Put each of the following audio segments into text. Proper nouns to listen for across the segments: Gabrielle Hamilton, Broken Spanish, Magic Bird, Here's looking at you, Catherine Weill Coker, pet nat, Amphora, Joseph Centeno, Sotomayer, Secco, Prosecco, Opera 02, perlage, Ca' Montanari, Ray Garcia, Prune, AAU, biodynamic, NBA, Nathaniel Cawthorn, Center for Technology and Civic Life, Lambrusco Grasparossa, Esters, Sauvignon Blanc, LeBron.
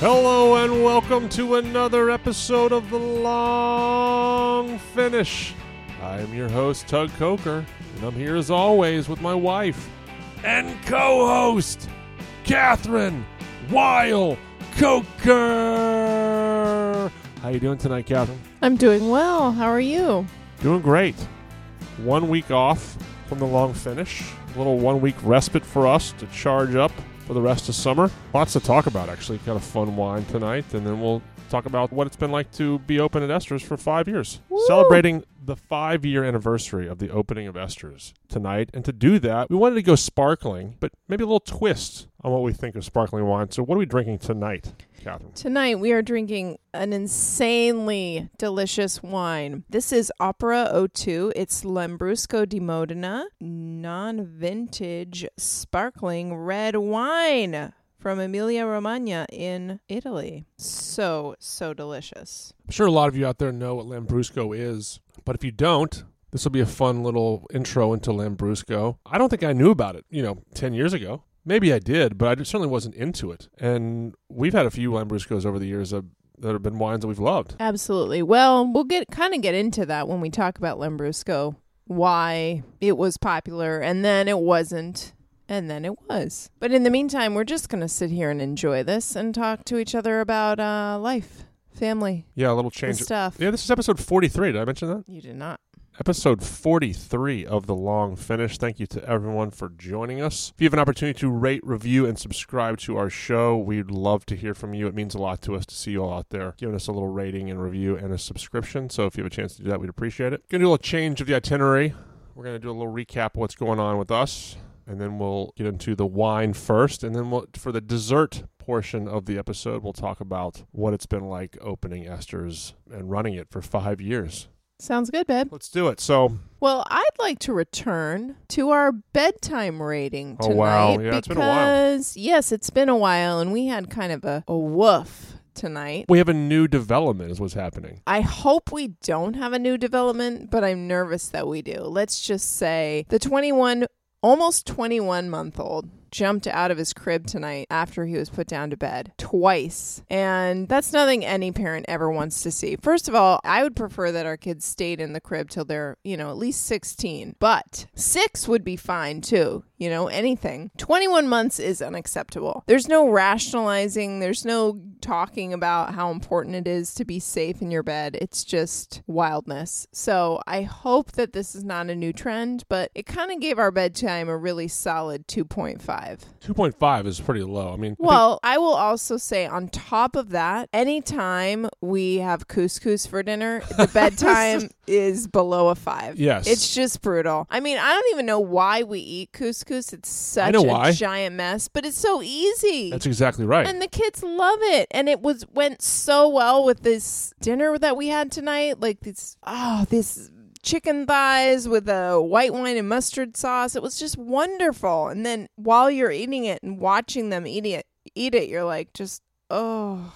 Hello and welcome to another episode of The Long Finish. I am your host, Tug Coker, and I'm here as always with my wife and co-host, Catherine Weill Coker. How you doing tonight, Catherine? I'm doing well. How are you? Doing great. 1 week off from The Long Finish. A little 1 week respite for us to charge up for the rest of summer. Lots to talk about, actually. Kind of fun wine tonight, and then we'll talk about what it's been like to be open at Esters for 5 years. Woo! Celebrating the 5-year anniversary of the opening of Esters tonight, and to do that, we wanted to go sparkling, but maybe a little twist on what we think of sparkling wine. So what are we drinking tonight, Catherine? Tonight we are drinking an insanely delicious wine. This is Opera 02. It's Lambrusco di Modena, non-vintage sparkling red wine from Emilia-Romagna in Italy. So delicious. I'm sure a lot of you out there know what Lambrusco is, but if you don't, this will be a fun little intro into Lambrusco. I don't think I knew about it, 10 years ago. Maybe I did, but I certainly wasn't into it. And we've had a few Lambruscos over the years that have been wines that we've loved. Absolutely. Well, we'll get into that when we talk about Lambrusco, why it was popular and then it wasn't. And then it was. But in the meantime, we're just going to sit here and enjoy this and talk to each other about life, family. Yeah, a little change. Stuff. Yeah, this is episode 43. Did I mention that? You did not. Episode 43 of The Long Finish. Thank you to everyone for joining us. If you have an opportunity to rate, review, and subscribe to our show, we'd love to hear from you. It means a lot to us to see you all out there giving us a little rating and review and a subscription. So if you have a chance to do that, we'd appreciate it. Going to do a little change of the itinerary. We're going to do a little recap of what's going on with us. And then we'll get into the wine first. And then for the dessert portion of the episode, we'll talk about what it's been like opening Esters and running it for 5 years. Sounds good, babe. Let's do it. So, well, I'd like to return to our bedtime rating tonight. Oh, wow. Yeah, it's been a while. Because, yes, it's been a while. And we had kind of a woof tonight. We have a new development is what's happening. I hope we don't have a new development, but I'm nervous that we do. Let's just say the almost 21-month-old jumped out of his crib tonight after he was put down to bed twice. And that's nothing any parent ever wants to see. First of all, I would prefer that our kids stayed in the crib till they're, at least 16. But 6 would be fine, too. Anything. 21 months is unacceptable. There's no rationalizing. There's no talking about how important it is to be safe in your bed. It's just wildness. So I hope that this is not a new trend, but it kind of gave our bedtime a really solid 2.5. 2.5 is pretty low. I will also say on top of that, anytime we have couscous for dinner, the bedtime is below a 5. Yes. It's just brutal. I don't even know why we eat couscous. It's such a giant mess, but it's so easy. That's exactly right. And the kids love it. And it went so well with this dinner that we had tonight. Like this chicken thighs with a white wine and mustard sauce. It was just wonderful. And then while you're eating it and watching them eat it, you're like, just, oh,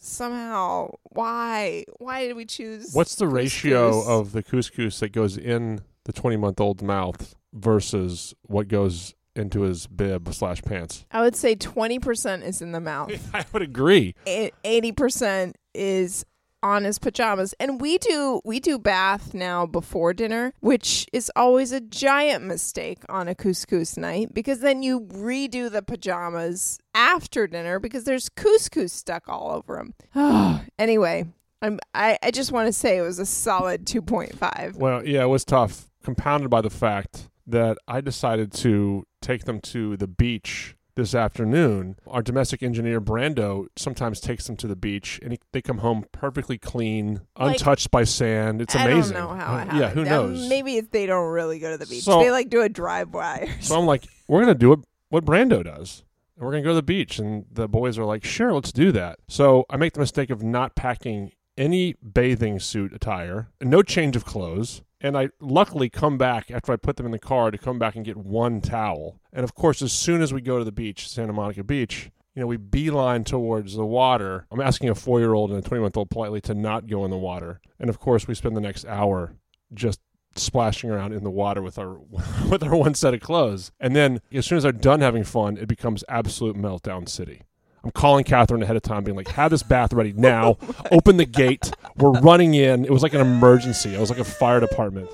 somehow, why did we choose? What's the ratio of the couscous that goes in the 20-month-old's mouth versus what goes into his bib/pants? I would say 20% is in the mouth. I would agree. 80% is on his pajamas. And we do bath now before dinner, which is always a giant mistake on a couscous night, because then you redo the pajamas after dinner because there's couscous stuck all over him. Anyway, I just want to say it was a solid 2.5. Well, yeah, it was tough, compounded by the fact that I decided to take them to the beach this afternoon. Our domestic engineer, Brando, sometimes takes them to the beach, and they come home perfectly clean, untouched by sand. It's amazing. I don't know how it happened. Yeah, who knows? Maybe they don't really go to the beach. So, they do a drive-by. So I'm like, we're going to do what Brando does. And we're going to go to the beach. And the boys are like, sure, let's do that. So I make the mistake of not packing any bathing suit attire, and no change of clothes. And I luckily come back after I put them in the car to come back and get one towel. And of course, as soon as we go to the beach, Santa Monica Beach, we beeline towards the water. I'm asking a 4-year-old and a 21-month-old politely to not go in the water. And of course, we spend the next hour just splashing around in the water with our one set of clothes. And then as soon as they're done having fun, it becomes absolute meltdown city. I'm calling Catherine ahead of time, being like, have this bath ready now. Open the gate. We're running in. It was like an emergency. It was like a fire department.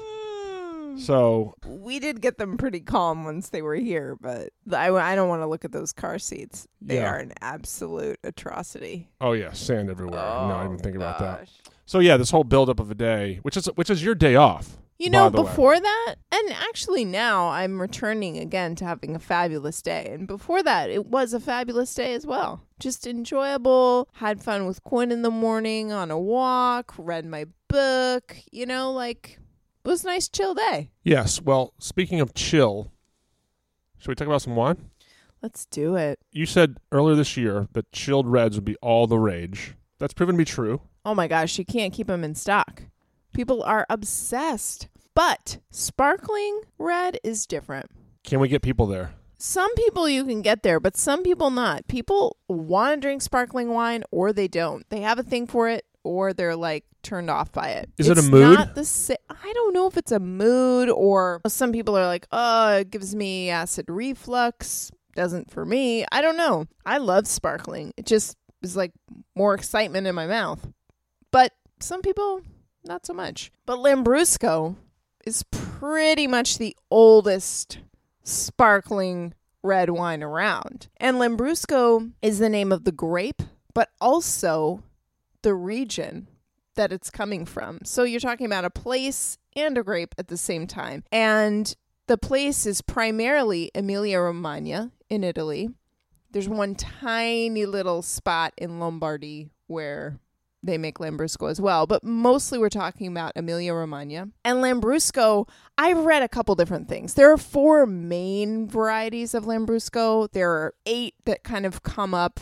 So we did get them pretty calm once they were here, but I don't want to look at those car seats. They are an absolute atrocity. Oh, yeah. Sand everywhere. Oh, no, I didn't think about that. So, yeah, this whole buildup of a day, which is your day off. You know, before that, and actually now I'm returning again to having a fabulous day. And before that, it was a fabulous day as well. Just enjoyable, had fun with Quinn in the morning on a walk, read my book, you know, like it was a nice chill day. Yes. Well, speaking of chill, should we talk about some wine? Let's do it. You said earlier this year that chilled reds would be all the rage. That's proven to be true. Oh my gosh, you can't keep them in stock. People are obsessed. But sparkling red is different. Can we get people there? Some people you can get there, but some people not. People want to drink sparkling wine or they don't. They have a thing for it or they're like turned off by it. Is it a mood? I don't know if it's a mood or some people are like, oh, it gives me acid reflux. Doesn't for me. I don't know. I love sparkling. It just is like more excitement in my mouth. But some people... not so much. But Lambrusco is pretty much the oldest sparkling red wine around. And Lambrusco is the name of the grape, but also the region that it's coming from. So you're talking about a place and a grape at the same time. And the place is primarily Emilia-Romagna in Italy. There's one tiny little spot in Lombardy where... they make Lambrusco as well, but mostly we're talking about Emilia-Romagna. And Lambrusco, I've read a couple different things. There are four main varieties of Lambrusco. There are 8 that kind of come up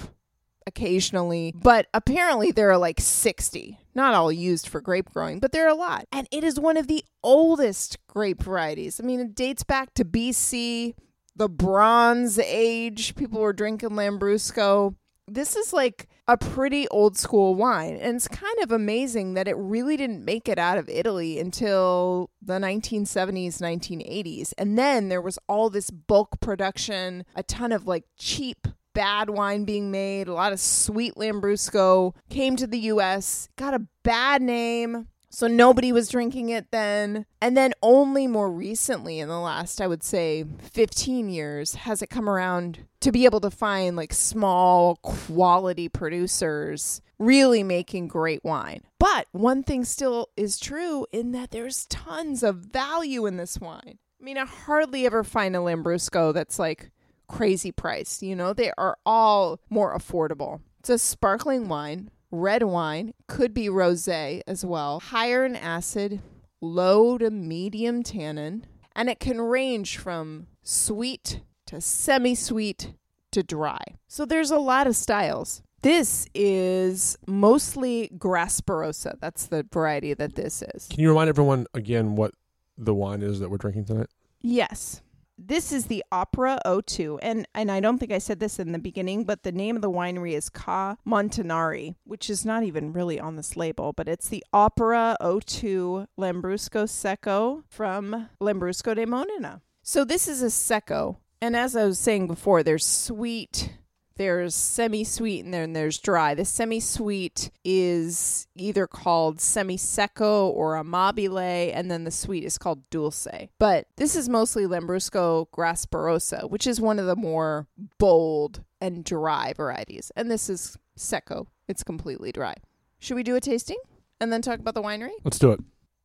occasionally, but apparently there are like 60, not all used for grape growing, but there are a lot. And it is one of the oldest grape varieties. I mean, it dates back to BC, the Bronze Age. People were drinking Lambrusco. This is like a pretty old school wine. And it's kind of amazing that it really didn't make it out of Italy until the 1970s, 1980s. And then there was all this bulk production, a ton of like cheap, bad wine being made. A lot of sweet Lambrusco came to the US, got a bad name. So nobody was drinking it then. And then only more recently in the last, I would say, 15 years has it come around to be able to find like small quality producers really making great wine. But one thing still is true in that there's tons of value in this wine. I mean, I hardly ever find a Lambrusco that's like crazy priced. You know, they are all more affordable. It's a sparkling wine. Red wine, could be rosé as well, higher in acid, low to medium tannin, and it can range from sweet to semi-sweet to dry. So there's a lot of styles. This is mostly Grasparossa. That's the variety that this is. Can you remind everyone again what the wine is that we're drinking tonight? Yes. This is the Opera 02, and I don't think I said this in the beginning, but the name of the winery is Ca Montanari, which is not even really on this label, but it's the Opera 02 Lambrusco Secco from Lambrusco de Modena. So this is a Secco, and as I was saying before, there's sweet, there's semi-sweet, and then there's dry. The semi-sweet is either called semi-secco or amabile, and then the sweet is called dulce. But this is mostly Lambrusco Grasparossa, which is one of the more bold and dry varieties. And this is secco. It's completely dry. Should we do a tasting and then talk about the winery? Let's do it.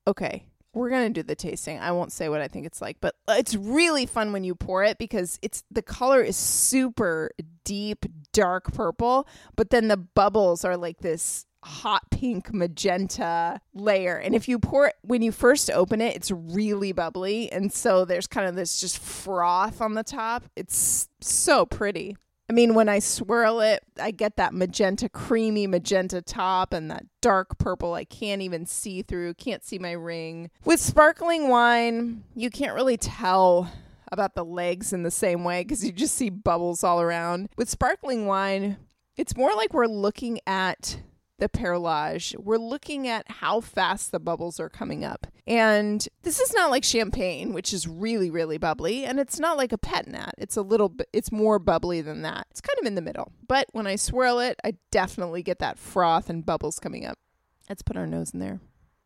Okay. We're going to do the tasting. I won't say what I think it's like, but it's really fun when you pour it because the color is super deep, dark purple, but then the bubbles are like this hot pink magenta layer. And if you pour it, when you first open it, it's really bubbly. And so there's kind of this just froth on the top. It's so pretty. I mean, when I swirl it, I get that magenta, creamy magenta top and that dark purple I can't even see through, can't see my ring. With sparkling wine, you can't really tell about the legs in the same way because you just see bubbles all around. With sparkling wine, it's more like we're looking at the perlage, we're looking at how fast the bubbles are coming up. And this is not like champagne, which is really, really bubbly. And it's not like a pet nat. It's a little bit, it's more bubbly than that. It's kind of in the middle. But when I swirl it, I definitely get that froth and bubbles coming up. Let's put our nose in there.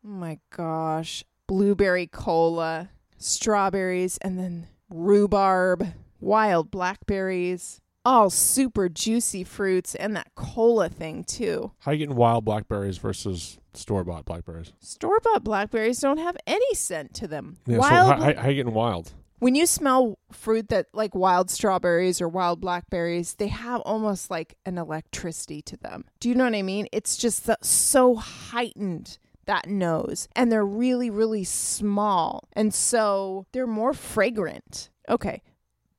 Oh my gosh. Blueberry cola, strawberries, and then rhubarb, wild blackberries. All super juicy fruits, and that cola thing, too. How are you getting wild blackberries versus store-bought blackberries? Store-bought blackberries don't have any scent to them. Yeah, wild, so how are you getting wild? When you smell fruit that, like wild strawberries or wild blackberries, they have almost like an electricity to them. Do you know what I mean? It's just so heightened, that nose. And they're really, really small. And so they're more fragrant. Okay,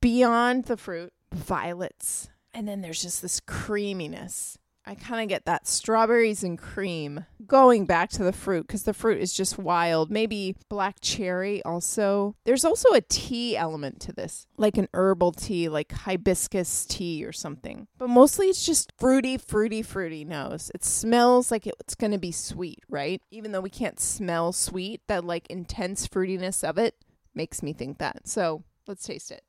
beyond the fruit. Violets, and then there's just this creaminess. I kind of get that strawberries and cream going back to the fruit because the fruit is just wild. Maybe black cherry also. There's also a tea element to this, like an herbal tea, like hibiscus tea or something. But mostly it's just fruity, fruity, fruity nose. It smells like it's going to be sweet, right? Even though we can't smell sweet, that like intense fruitiness of it makes me think that. So let's taste it.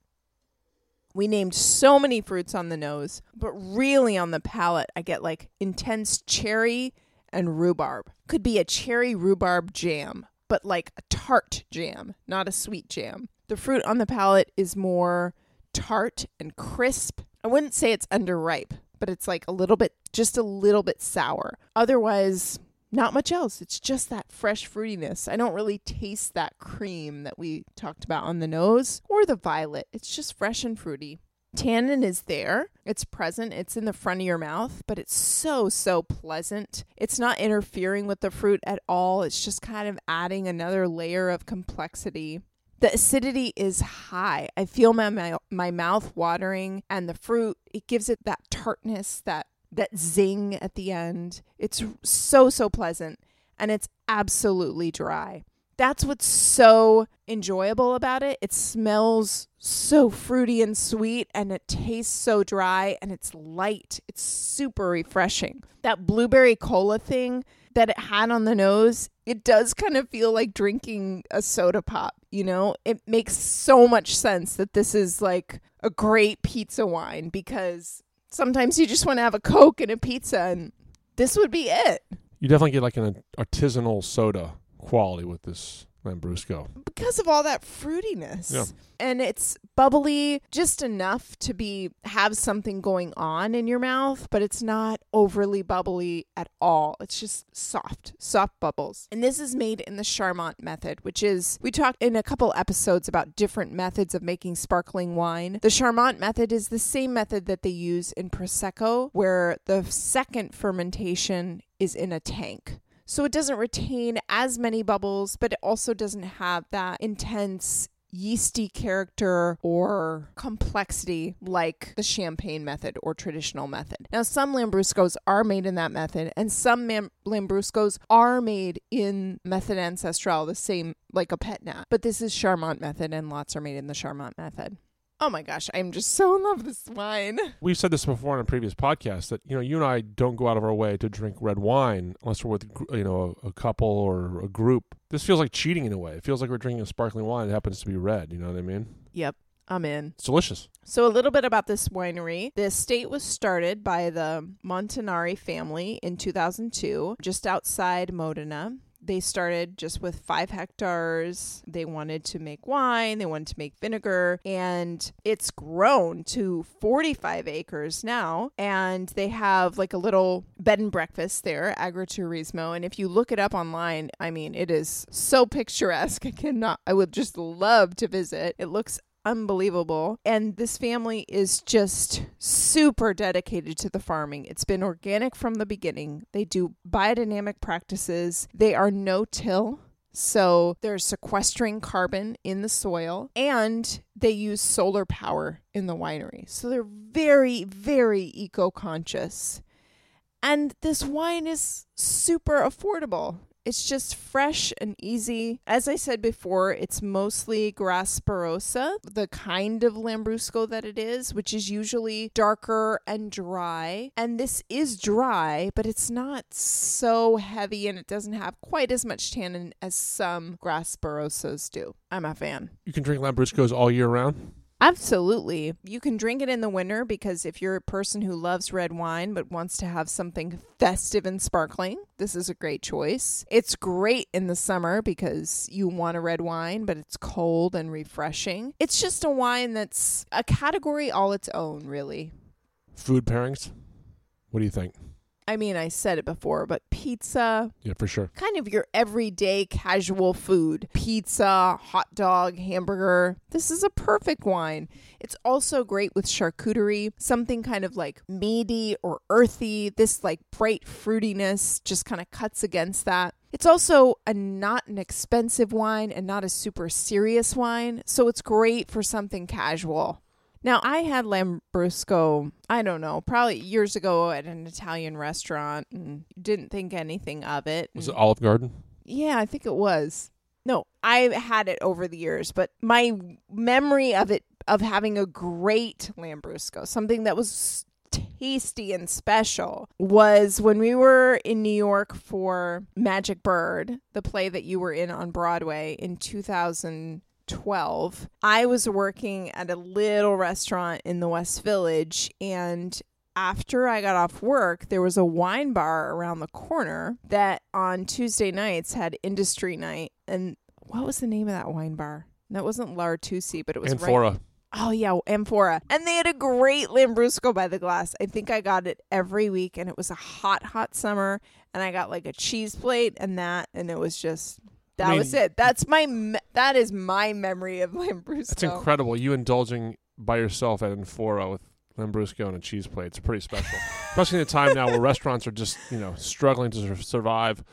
We named so many fruits on the nose, but really on the palate, I get like intense cherry and rhubarb. Could be a cherry rhubarb jam, but like a tart jam, not a sweet jam. The fruit on the palate is more tart and crisp. I wouldn't say it's underripe, but it's like a little bit, just a little bit sour. Otherwise, not much else. It's just that fresh fruitiness. I don't really taste that cream that we talked about on the nose or the violet. It's just fresh and fruity. Tannin is there. It's present. It's in the front of your mouth, but it's so, so pleasant. It's not interfering with the fruit at all. It's just kind of adding another layer of complexity. The acidity is high. I feel my mouth watering, and the fruit, it gives it that tartness, that zing at the end. It's so, so pleasant. And it's absolutely dry. That's what's so enjoyable about it. It smells so fruity and sweet, and it tastes so dry, and it's light. It's super refreshing. That blueberry cola thing that it had on the nose, it does kind of feel like drinking a soda pop, you know? It makes so much sense that this is like a great pizza wine because sometimes you just want to have a Coke and a pizza, and this would be it. You definitely get like an artisanal soda quality with this Lambrusco. Because of all that fruitiness. Yeah. And it's bubbly just enough to have something going on in your mouth, but it's not overly bubbly at all. It's just soft bubbles. And this is made in the Charmat method, which is, we talked in a couple episodes about different methods of making sparkling wine. The Charmat method is the same method that they use in Prosecco, where the second fermentation is in a tank. So it doesn't retain as many bubbles, but it also doesn't have that intense yeasty character or complexity like the champagne method or traditional method. Now, some Lambruscos are made in that method, and some Lambruscos are made in method ancestral, the same like a pet nat. But this is Charmat method, and lots are made in the Charmat method. Oh my gosh, I'm just so in love with this wine. We've said this before on a previous podcast that, you know, you and I don't go out of our way to drink red wine unless we're with, you know, a couple or a group. This feels like cheating in a way. It feels like we're drinking a sparkling wine that happens to be red. You know what I mean? Yep, I'm in. It's delicious. So a little bit about this winery. The estate was started by the Montanari family in 2002, just outside Modena. They started just with 5 hectares. They wanted to make wine. They wanted to make vinegar. And it's grown to 45 acres now. And they have like a little bed and breakfast there, agriturismo. And if you look it up online, I mean, it is so picturesque. I would just love to visit. It looks unbelievable. And this family is just super dedicated to the farming. It's been organic from the beginning. They do biodynamic practices. They are no-till, so they're sequestering carbon in the soil, and they use solar power in the winery. So they're very, very eco-conscious. And this wine is super affordable. It's just fresh and easy. As I said before, it's mostly Grasparossa, the kind of Lambrusco that it is, which is usually darker and dry. And this is dry, but it's not so heavy and it doesn't have quite as much tannin as some Grasparossas do. I'm a fan. You can drink Lambruscos all year round? Absolutely. You can drink it in the winter because if you're a person who loves red wine but wants to have something festive and sparkling, this is a great choice. It's great in the summer because you want a red wine, but it's cold and refreshing. It's just a wine that's a category all its own, really. Food pairings? What do you think? I mean, I said it before, but pizza. Yeah, for sure. Kind of your everyday casual food. Pizza, hot dog, hamburger. This is a perfect wine. It's also great with charcuterie. Something kind of like meaty or earthy. This like bright fruitiness just kind of cuts against that. It's also not an expensive wine and not a super serious wine. So it's great for something casual. Now, I had Lambrusco, I don't know, probably years ago at an Italian restaurant and didn't think anything of it. Was it Olive Garden? Yeah, I think it was. No, I had it over the years, but my memory of it, of having a great Lambrusco, something that was tasty and special, was when we were in New York for Magic Bird, the play that you were in on Broadway in 2012. I was working at a little restaurant in the West Village, and after I got off work, there was a wine bar around the corner that on Tuesday nights had industry night. And what was the name of that wine bar? That wasn't L'Artusi, but it was Amphora. Right. Oh, yeah, Amphora. And they had a great Lambrusco by the glass. I think I got it every week, and it was a hot, hot summer, and I got like a cheese plate and that, and it was just... was it. That is my memory of Lambrusco. That's incredible. You indulging by yourself at Amphora with Lambrusco and a cheese plate. It's pretty special. Especially in a time now where restaurants are just, struggling to survive.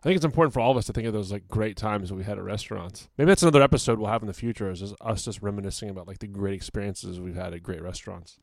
I think it's important for all of us to think of those like great times that we had at restaurants. Maybe that's another episode we'll have in the future, is us just reminiscing about like the great experiences we've had at great restaurants.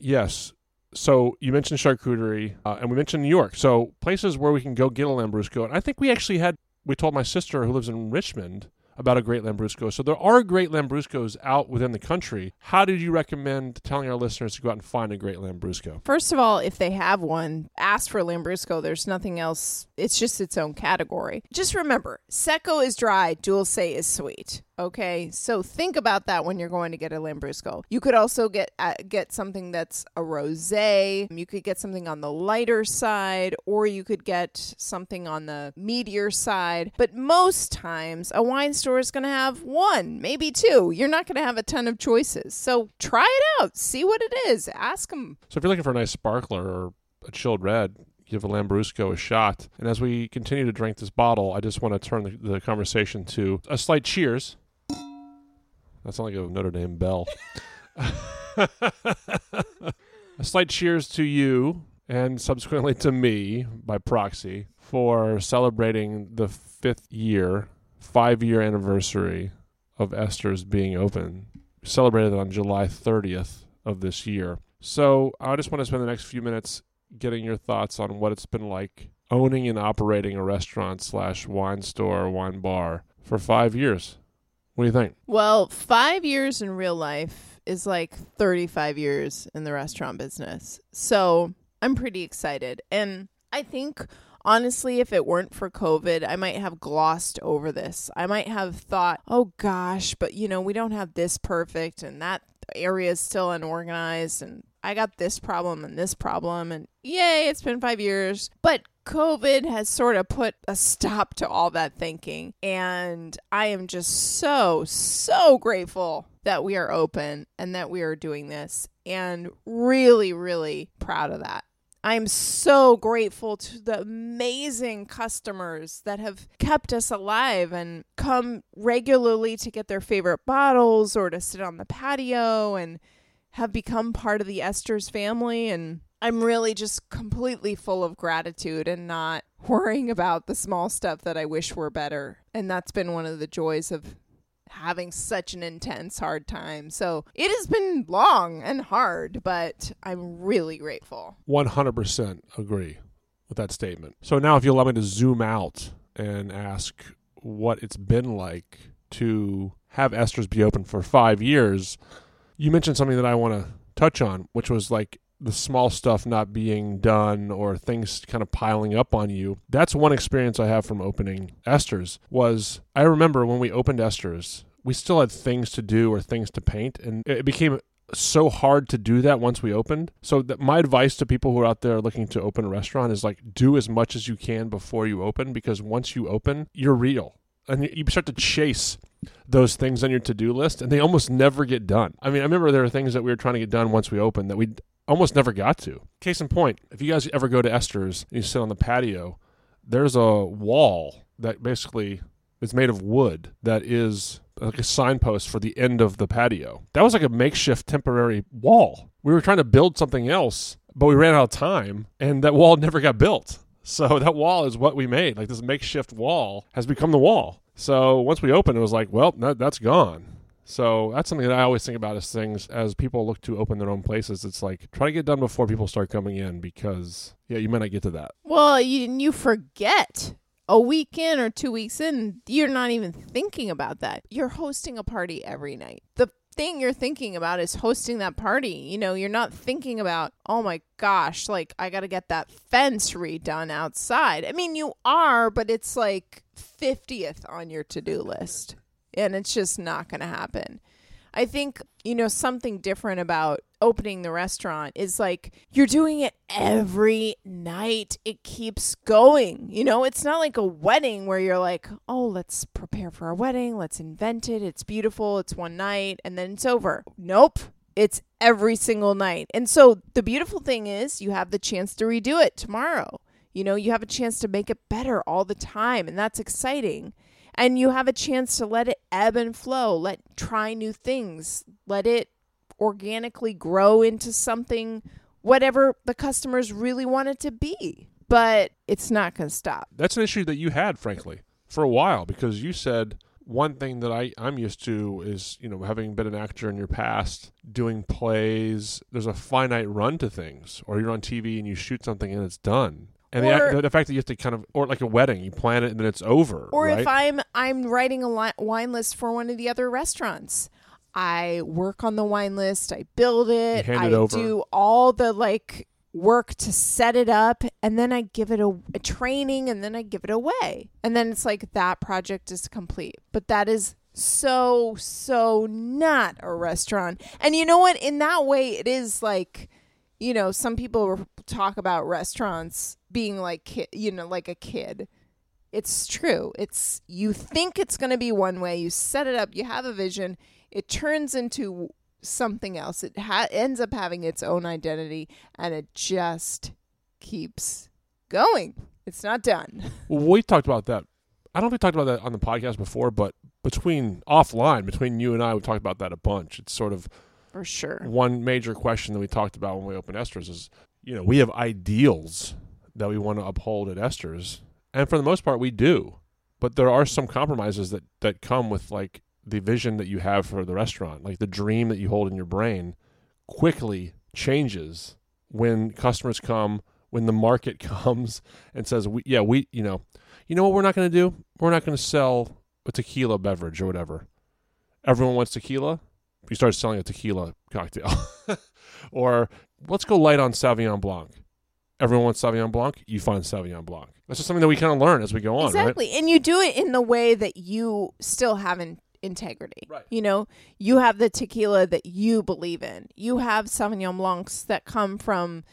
Yes. So you mentioned charcuterie and we mentioned New York. So places where we can go get a Lambrusco. And I think we actually had... We told my sister who lives in Richmond about a great Lambrusco. So there are great Lambruscos out within the country. How did you recommend telling our listeners to go out and find a great Lambrusco? First of all, if they have one, ask for Lambrusco. There's nothing else. It's just its own category. Just remember, Secco is dry, Dulce is sweet. Okay, so think about that when you're going to get a Lambrusco. You could also get something that's a rosé. You could get something on the lighter side, or you could get something on the meatier side. But most times, a wine store is going to have one, maybe two. You're not going to have a ton of choices. So try it out. See what it is. Ask them. So if you're looking for a nice sparkler or a chilled red, give a Lambrusco a shot. And as we continue to drink this bottle, I just want to turn the conversation to a slight cheers. That sounds like a Notre Dame bell. A slight cheers to you and subsequently to me by proxy for celebrating the 5-year anniversary of Esters being open. We celebrated it on July 30th of this year. So I just want to spend the next few minutes getting your thoughts on what it's been like owning and operating a restaurant / wine store or wine bar for 5 years. What do you think? Well, 5 years in real life is like 35 years in the restaurant business. So I'm pretty excited. And I think, honestly, if it weren't for COVID, I might have glossed over this. I might have thought, oh gosh, but we don't have this perfect and that area is still unorganized and I got this problem and yay, it's been 5 years. But COVID has sort of put a stop to all that thinking. And I am just so, so grateful that we are open and that we are doing this, and really, really proud of that. I'm so grateful to the amazing customers that have kept us alive and come regularly to get their favorite bottles or to sit on the patio and have become part of the Esters family. And I'm really just completely full of gratitude and not worrying about the small stuff that I wish were better. And that's been one of the joys of having such an intense, hard time. So it has been long and hard, but I'm really grateful. 100% agree with that statement. So now if you allow me to zoom out and ask what it's been like to have Esters be open for 5 years. You mentioned something that I want to touch on, which was like the small stuff not being done or things kind of piling up on you. That's one experience I have from opening Esters was I remember when we opened Esters, we still had things to do or things to paint, and it became so hard to do that once we opened. So my advice to people who are out there looking to open a restaurant is like do as much as you can before you open, because once you open, you're real. And you start to chase those things on your to-do list, and they almost never get done. I mean, I remember there were things that we were trying to get done once we opened that we almost never got to. Case in point, if you guys ever go to Esters and you sit on the patio, there's a wall that basically is made of wood that is like a signpost for the end of the patio. That was like a makeshift temporary wall. We were trying to build something else, but we ran out of time, and that wall never got built. So that wall is what we made. Like this makeshift wall has become the wall. So once we opened, it was like, well, no, that's gone. So that's something that I always think about as things, as people look to open their own places. It's like, try to get done before people start coming in, because yeah, you might not get to that. Well, you forget a week in or 2 weeks in, you're not even thinking about that. You're hosting a party every night. The thing you're thinking about is hosting that party. You know, you're not thinking about, oh my gosh, like I got to get that fence redone outside. I mean, you are, but it's like 50th on your to-do list, and it's just not going to happen. I think, you know, something different about opening the restaurant is like you're doing it every night. It keeps going. You know, it's not like a wedding where you're like, oh, let's prepare for our wedding. Let's invent it. It's beautiful. It's one night and then it's over. Nope. It's every single night. And so the beautiful thing is you have the chance to redo it tomorrow. You know, you have a chance to make it better all the time. And that's exciting. And you have a chance to let it ebb and flow, try new things, let it organically grow into something, whatever the customers really want it to be. But it's not going to stop. That's an issue that you had, frankly, for a while, because you said one thing that I'm used to is, you know, having been an actor in your past, doing plays, there's a finite run to things, or you're on TV and you shoot something and it's done. And the fact that you have to kind of, or like a wedding, you plan it and then it's over. Or right? If I'm writing a wine list for one of the other restaurants, I work on the wine list, I build it, I do all the like work to set it up, and then I give it a training, and then I give it away. And then it's like that project is complete. But that is so not a restaurant. And you know what? In that way, it is like, you know, some people talk about restaurants being like, you know, like a kid. It's true. It's, you think it's going to be one way. You set it up. You have a vision. It turns into something else. It ends up having its own identity, and it just keeps going. It's not done. Well, we talked about that. I don't think we talked about that on the podcast before, but between you and I, we talked about that a bunch. It's sort of, for sure, one major question that we talked about when we opened Esters is, you know, we have ideals that we want to uphold at Esters. And for the most part, we do. But there are some compromises that come with, like, the vision that you have for the restaurant. Like, the dream that you hold in your brain quickly changes when customers come, when the market comes and says, you know what we're not going to do? We're not going to sell a tequila beverage or whatever. Everyone wants tequila. You start selling a tequila cocktail. Or let's go light on Sauvignon Blanc. Everyone wants Sauvignon Blanc. You find Sauvignon Blanc. That's just something that we kind of learn as we go on. Exactly. Right? And you do it in the way that you still have integrity. Right. You know, you have the tequila that you believe in. You have Sauvignon Blancs that come from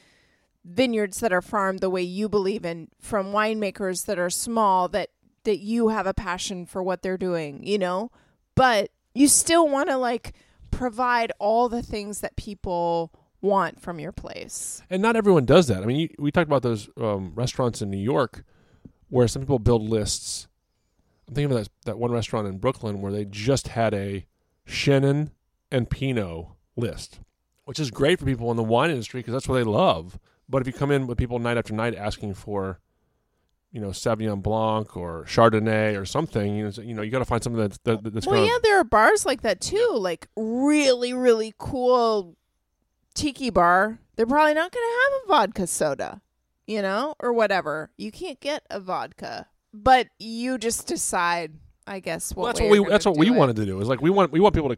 vineyards that are farmed the way you believe in, from winemakers that are small, that you have a passion for what they're doing, you know? But you still want to, like, provide all the things that people want from your place. And not everyone does that. I mean, we talked about those restaurants in New York where some people build lists. I'm thinking of that one restaurant in Brooklyn where they just had a Chenin and Pinot list, which is great for people in the wine industry because that's what they love. But if you come in with people night after night asking for, you know, Sauvignon Blanc or Chardonnay or something, you know, you got to find something that's well, yeah, there are bars like that too, like really, really cool tiki bar. They're probably not going to have a vodka soda, you know, or whatever. You can't get a vodka But you just decide, I guess. That's what we wanted to do. Is like we want people to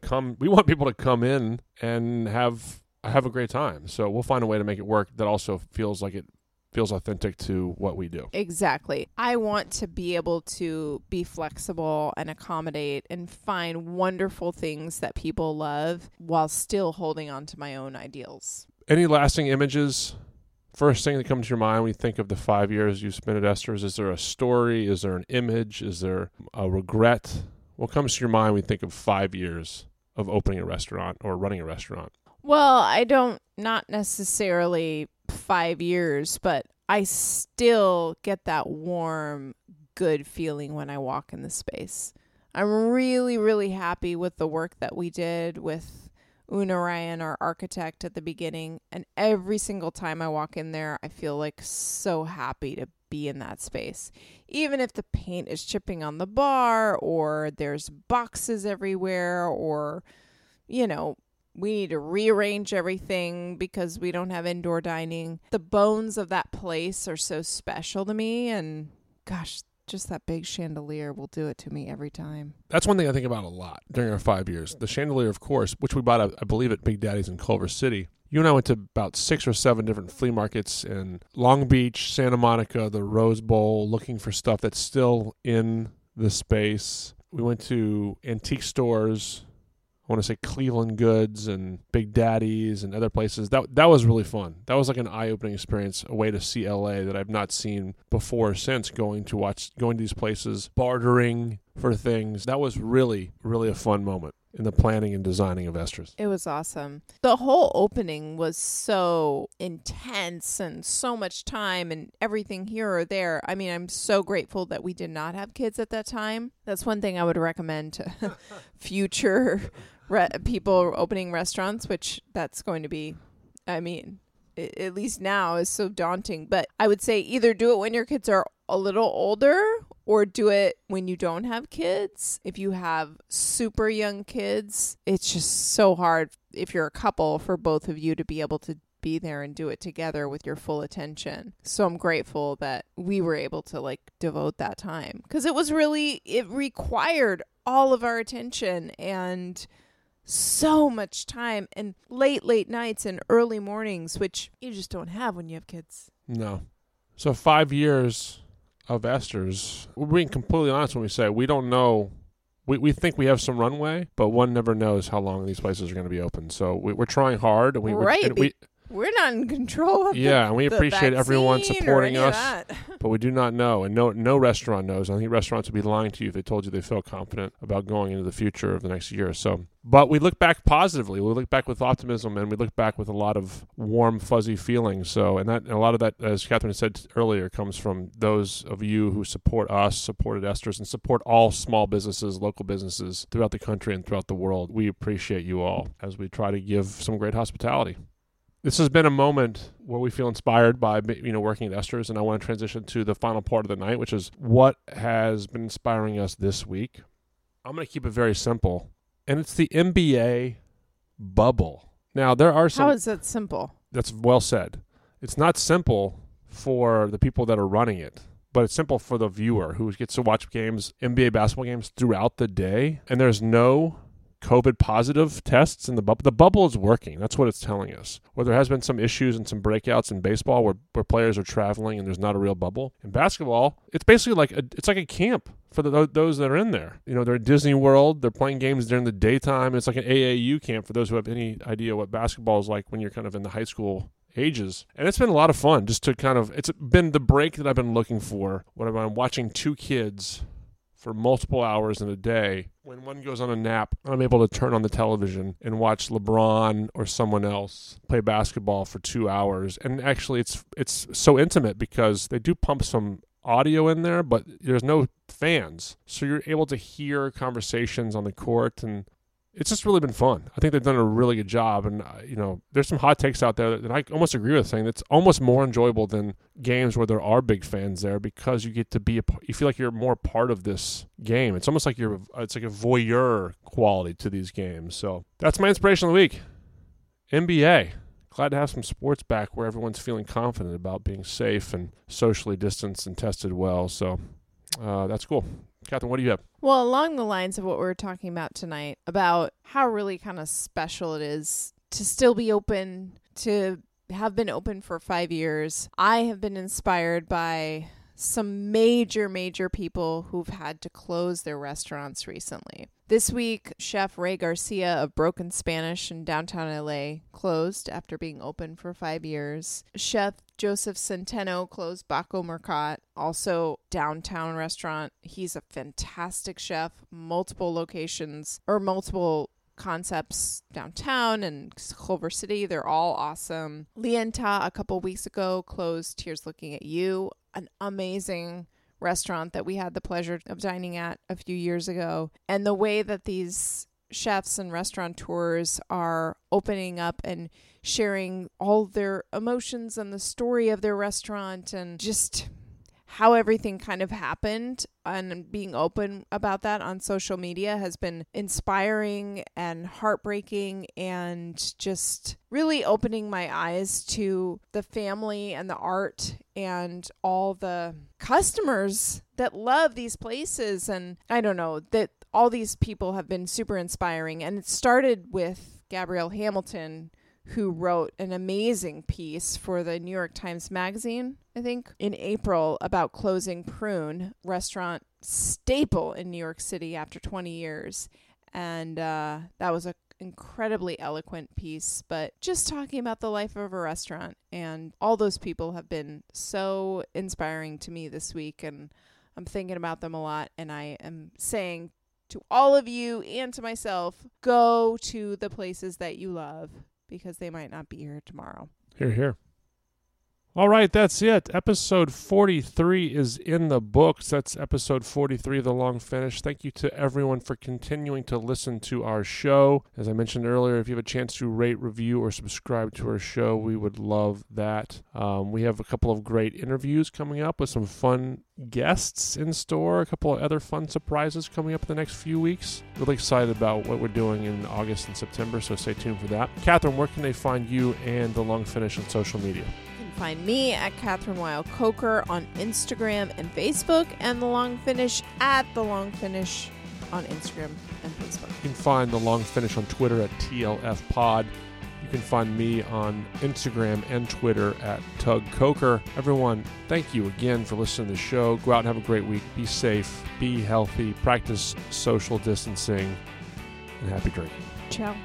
come in and have a great time. So we'll find a way to make it work that also feels like it feels authentic to what we do. Exactly. I want to be able to be flexible and accommodate and find wonderful things that people love while still holding on to my own ideals. Any lasting images? First thing that comes to your mind when you think of the 5 years you spent at Esters, is there a story? Is there an image? Is there a regret? What comes to your mind when you think of 5 years of opening a restaurant or running a restaurant? Well, not necessarily 5 years, but I still get that warm, good feeling when I walk in the space. I'm really, really happy with the work that we did with Una Ryan, our architect, at the beginning. And every single time I walk in there, I feel like so happy to be in that space. Even if the paint is chipping on the bar, or there's boxes everywhere, or, you know, we need to rearrange everything because we don't have indoor dining. The bones of that place are so special to me. And gosh, just that big chandelier will do it to me every time. That's one thing I think about a lot during our 5 years. The chandelier, of course, which we bought, I believe, at Big Daddy's in Culver City. You and I went to about 6 or 7 different flea markets in Long Beach, Santa Monica, the Rose Bowl, looking for stuff that's still in the space. We went to antique stores. I want to say Cleveland Goods and Big Daddy's and other places. That was really fun. That was like an eye-opening experience, a way to see LA that I've not seen before or since, going to these places, bartering for things. That was really, really a fun moment in the planning and designing of Esters. It was awesome. The whole opening was so intense and so much time and everything here or there. I mean, I'm so grateful that we did not have kids at that time. That's one thing I would recommend to future people opening restaurants, which that's going to be, I mean, at least now, is so daunting. But I would say either do it when your kids are a little older, or do it when you don't have kids. If you have super young kids, it's just so hard, if you're a couple, for both of you to be able to be there and do it together with your full attention. So I'm grateful that we were able to like devote that time, because it required all of our attention and so much time and late nights and early mornings, which you just don't have when you have kids. No. So 5 years of Esters, we're being completely honest when we say we don't know. We think we have some runway, but one never knows how long these places are going to be open. So we're trying hard. And we're not in control of and we appreciate everyone supporting us, but we do not know. And no restaurant knows. I think restaurants would be lying to you if they told you they feel confident about going into the future of the next year or so. But we look back positively. We look back with optimism, and we look back with a lot of warm, fuzzy feelings. So, and a lot of that, as Catherine said earlier, comes from those of you who support us, supported Esters, and support all small businesses, local businesses throughout the country and throughout the world. We appreciate you all as we try to give some great hospitality. This has been a moment where we feel inspired by, working at Esters, and I want to transition to the final part of the night, which is what has been inspiring us this week. I'm going to keep it very simple, and it's the NBA bubble. Now, there are some... How is that simple? That's well said. It's not simple for the people that are running it, but it's simple for the viewer who gets to watch games, NBA basketball games, throughout the day, and there's no COVID positive tests in the bubble. The bubble is working. That's what it's telling us. Well, there has been some issues and some breakouts in baseball where players are traveling and there's not a real bubble. In basketball, it's basically like a camp for those that are in there. You know, they're at Disney World. They're playing games during the daytime. It's like an AAU camp for those who have any idea what basketball is like when you're kind of in the high school ages. And it's been a lot of fun just to kind of, it's been the break that I've been looking for when I'm watching two kids for multiple hours in a day. When one goes on a nap, I'm able to turn on the television and watch LeBron or someone else play basketball for 2 hours. And actually, it's so intimate because they do pump some audio in there, but there's no fans. So you're able to hear conversations on the court, and it's just really been fun. I think they've done a really good job, and there's some hot takes out there that I almost agree with, saying that's almost more enjoyable than games where there are big fans there, because you get to be you feel like you're more part of this game. It's almost like it's like a voyeur quality to these games. So that's my inspiration of the week. NBA. Glad to have some sports back where everyone's feeling confident about being safe and socially distanced and tested well. So That's cool. Catherine, what do you have? Well, along the lines of what we were talking about tonight, about how really kind of special it is to still be open, to have been open for 5 years, I have been inspired by some major, major people who've had to close their restaurants recently. This week, Chef Ray Garcia of Broken Spanish in downtown LA closed after being open for 5 years. Chef Joseph Centeno closed Baco Mercat, also downtown restaurant. He's a fantastic chef, multiple locations or multiple concepts downtown and Culver City. They're all awesome. Lienta, a couple weeks ago, closed Here's Looking at You, an amazing restaurant that we had the pleasure of dining at a few years ago. And the way that these chefs and restaurateurs are opening up and sharing all their emotions and the story of their restaurant and just how everything kind of happened and being open about that on social media has been inspiring and heartbreaking and just really opening my eyes to the family and the art and all the customers that love these places. And I don't know, that all these people have been super inspiring. And it started with Gabrielle Hamilton, who wrote an amazing piece for the New York Times Magazine, I think, in April about closing Prune, restaurant staple in New York City after 20 years. And that was an incredibly eloquent piece, but just talking about the life of a restaurant. And all those people have been so inspiring to me this week, and I'm thinking about them a lot, and I am saying to all of you and to myself, go to the places that you love, because they might not be here tomorrow. Hear, hear. All right, that's it. Episode 43 is in the books. That's episode 43 of The Long Finish. Thank you to everyone for continuing to listen to our show. As I mentioned earlier, if you have a chance to rate, review, or subscribe to our show, we would love that. We have a couple of great interviews coming up with some fun guests in store, a couple of other fun surprises coming up in the next few weeks. Really excited about what we're doing in August and September, so stay tuned for that. Catherine, where can they find you and The Long Finish on social media? Find me at Catherine Weill Coker on Instagram and Facebook, and The Long Finish at The Long Finish on Instagram and Facebook. You can find The Long Finish on Twitter at TLF Pod. You can find me on Instagram and Twitter at Tug Coker. Everyone, thank you again for listening to the show. Go out and have a great week. Be safe, be healthy, practice social distancing, and happy drinking. Ciao.